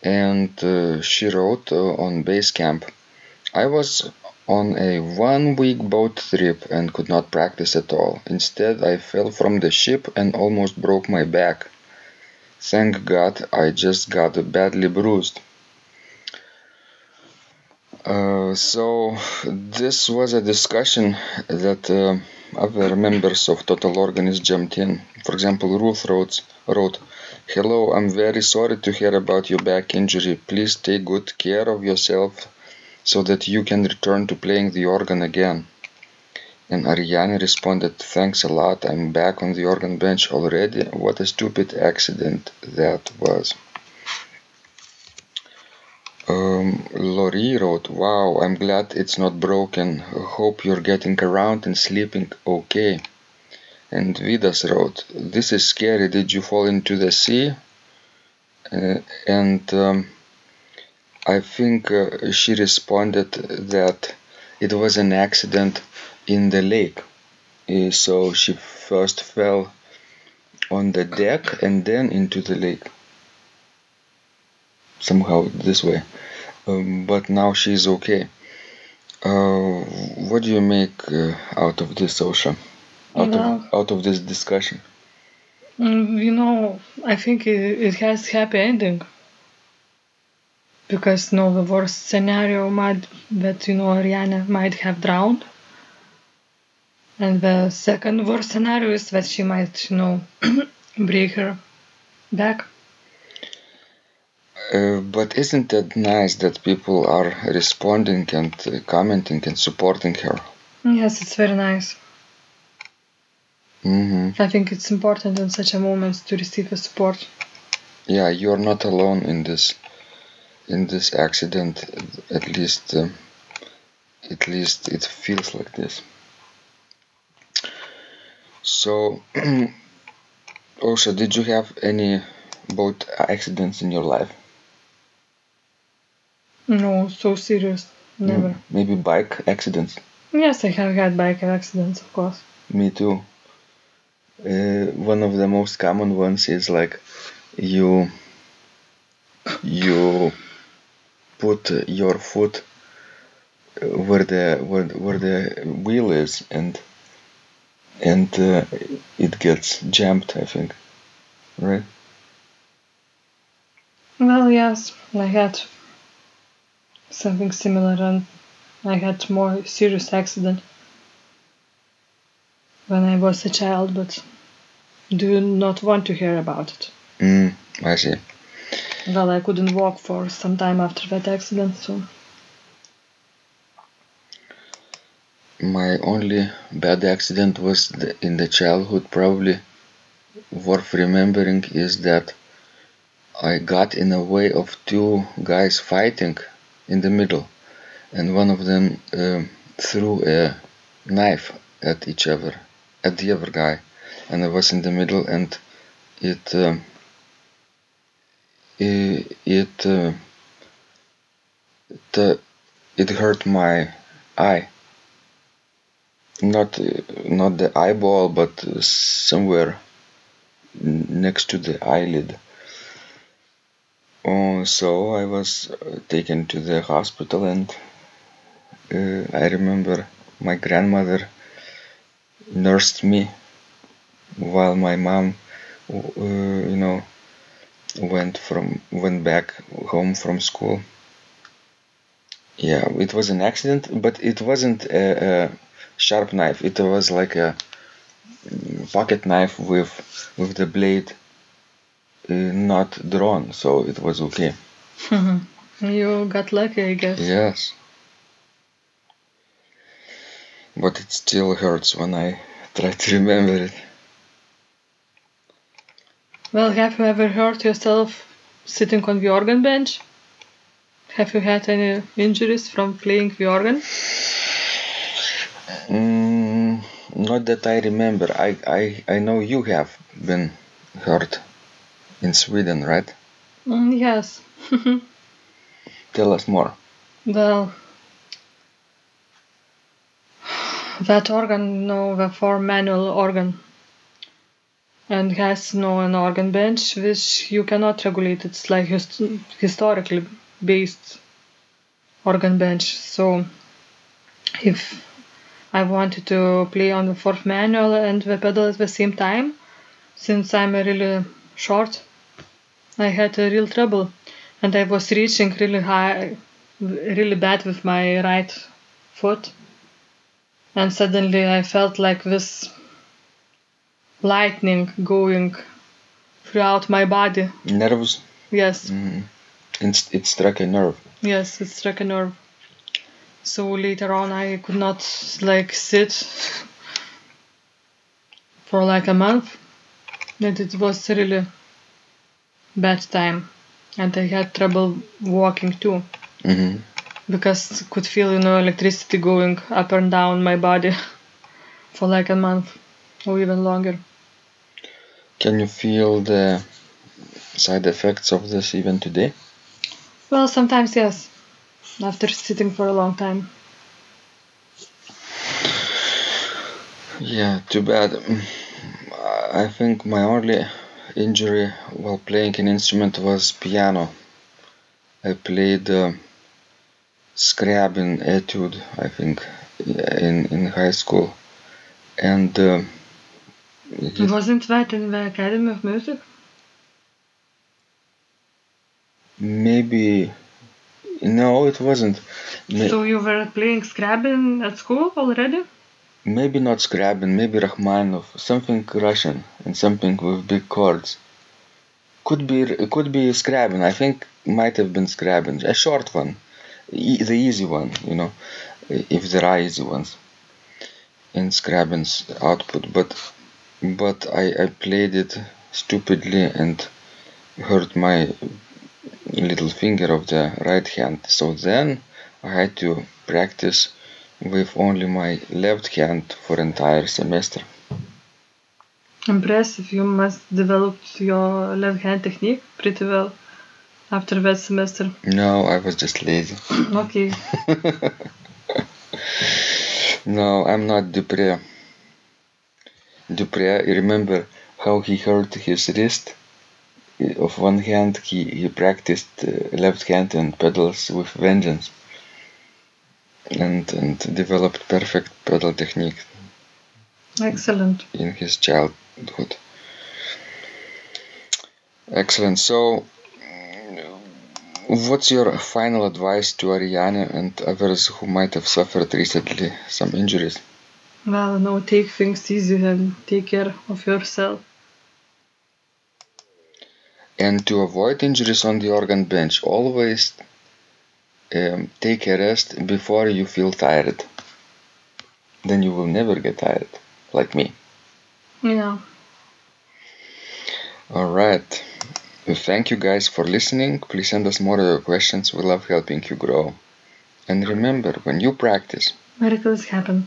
And she wrote on Basecamp, I was on a 1-week boat trip and could not practice at all. Instead, I fell from the ship and almost broke my back. Thank God I just got badly bruised. So this was a discussion that other members of Total Organist jumped in. For example, Ruth wrote, Hello, I'm very sorry to hear about your back injury. Please take good care of yourself so that you can return to playing the organ again. And Ariane responded, Thanks a lot, I'm back on the organ bench already. What a stupid accident that was. Lori wrote, Wow, I'm glad it's not broken. Hope you're getting around and sleeping okay. And Vidas wrote, This is scary, did you fall into the sea? I think she responded that it was an accident in the lake. So she first fell on the deck and then into the lake. Somehow this way. But now she's okay. What do you make out of this, Ausra? Out of this discussion? I think it has happy ending. Because, the worst scenario might that, Ariana might have drowned. And the second worst scenario is that she might, break her back. But isn't it nice that people are responding and commenting and supporting her? Yes, it's very nice. Mm-hmm. I think it's important in such a moment to receive a support. Yeah, you're not alone in this accident. At least it feels like this. So, Ausra, did you have any boat accidents in your life? No, so serious, never. Maybe bike accidents? Yes, I have had bike accidents, of course. Me too. One of the most common ones is like you put your foot where the wheel is and it gets jammed, I think, right? Well, yes, I had something similar, and I had more serious accident when I was a child, but do not want to hear about it. I see. Well, I couldn't walk for some time after that accident, so... My only bad accident was in the childhood, probably worth remembering, is that I got in the way of two guys fighting in the middle, and one of them threw a knife at each other. At the other guy, and I was in the middle, and it it hurt my eye. Not the eyeball, but somewhere next to the eyelid. So I was taken to the hospital, and I remember my grandmother nursed me while my mom, went back home from school. Yeah, it was an accident, but it wasn't a sharp knife. It was like a pocket knife with the blade not drawn, so it was okay. You got lucky, I guess. Yes. But it still hurts when I try to remember it. Well, have you ever hurt yourself sitting on the organ bench? Have you had any injuries from playing the organ? Not that I remember. I know you have been hurt in Sweden, right? Yes. Tell us more. Well, that organ, the four-manual organ, and has an organ bench which you cannot regulate. It's like historically based organ bench. So if I wanted to play on the fourth manual and the pedal at the same time, since I'm really short, I had a real trouble, and I was reaching really high, really bad with my right foot. And suddenly I felt like this lightning going throughout my body. Nerves? Yes. Mm. It struck a nerve. Yes, it struck a nerve. So later on I could not sit for a month. And it was really bad time. And I had trouble walking too. Mm-hmm. Because I could feel, electricity going up and down my body for a month or even longer. Can you feel the side effects of this even today? Well, sometimes, yes. After sitting for a long time. Yeah, too bad. I think my only injury while playing an instrument was piano. I played Scriabin etude, I think, in high school, and wasn't that in the Academy of Music? Maybe no, it wasn't. So you were playing Scriabin at school already? Maybe not Scriabin, maybe Rachmaninoff, something Russian and something with big chords. Could be Scriabin. I think might have been Scriabin, a short one. The easy one, if there are easy ones in Scriabin's output, but I played it stupidly and hurt my little finger of the right hand. So then I had to practice with only my left hand for entire semester. Impressive. You must develop your left hand technique pretty well. After that semester? No, I was just lazy. Okay. No, I'm not Dupre. Dupre, remember how he hurt his wrist? Of one hand, he practiced left hand and pedals with vengeance. And developed perfect pedal technique. Excellent. In his childhood. Excellent. So, what's your final advice to Ariane and others who might have suffered recently some injuries? Well, take things easy and take care of yourself. And to avoid injuries on the organ bench, always take a rest before you feel tired. Then you will never get tired, like me. Yeah. All right. Thank you guys for listening. Please send us more of your questions. We love helping you grow. And remember, when you practice, miracles happen.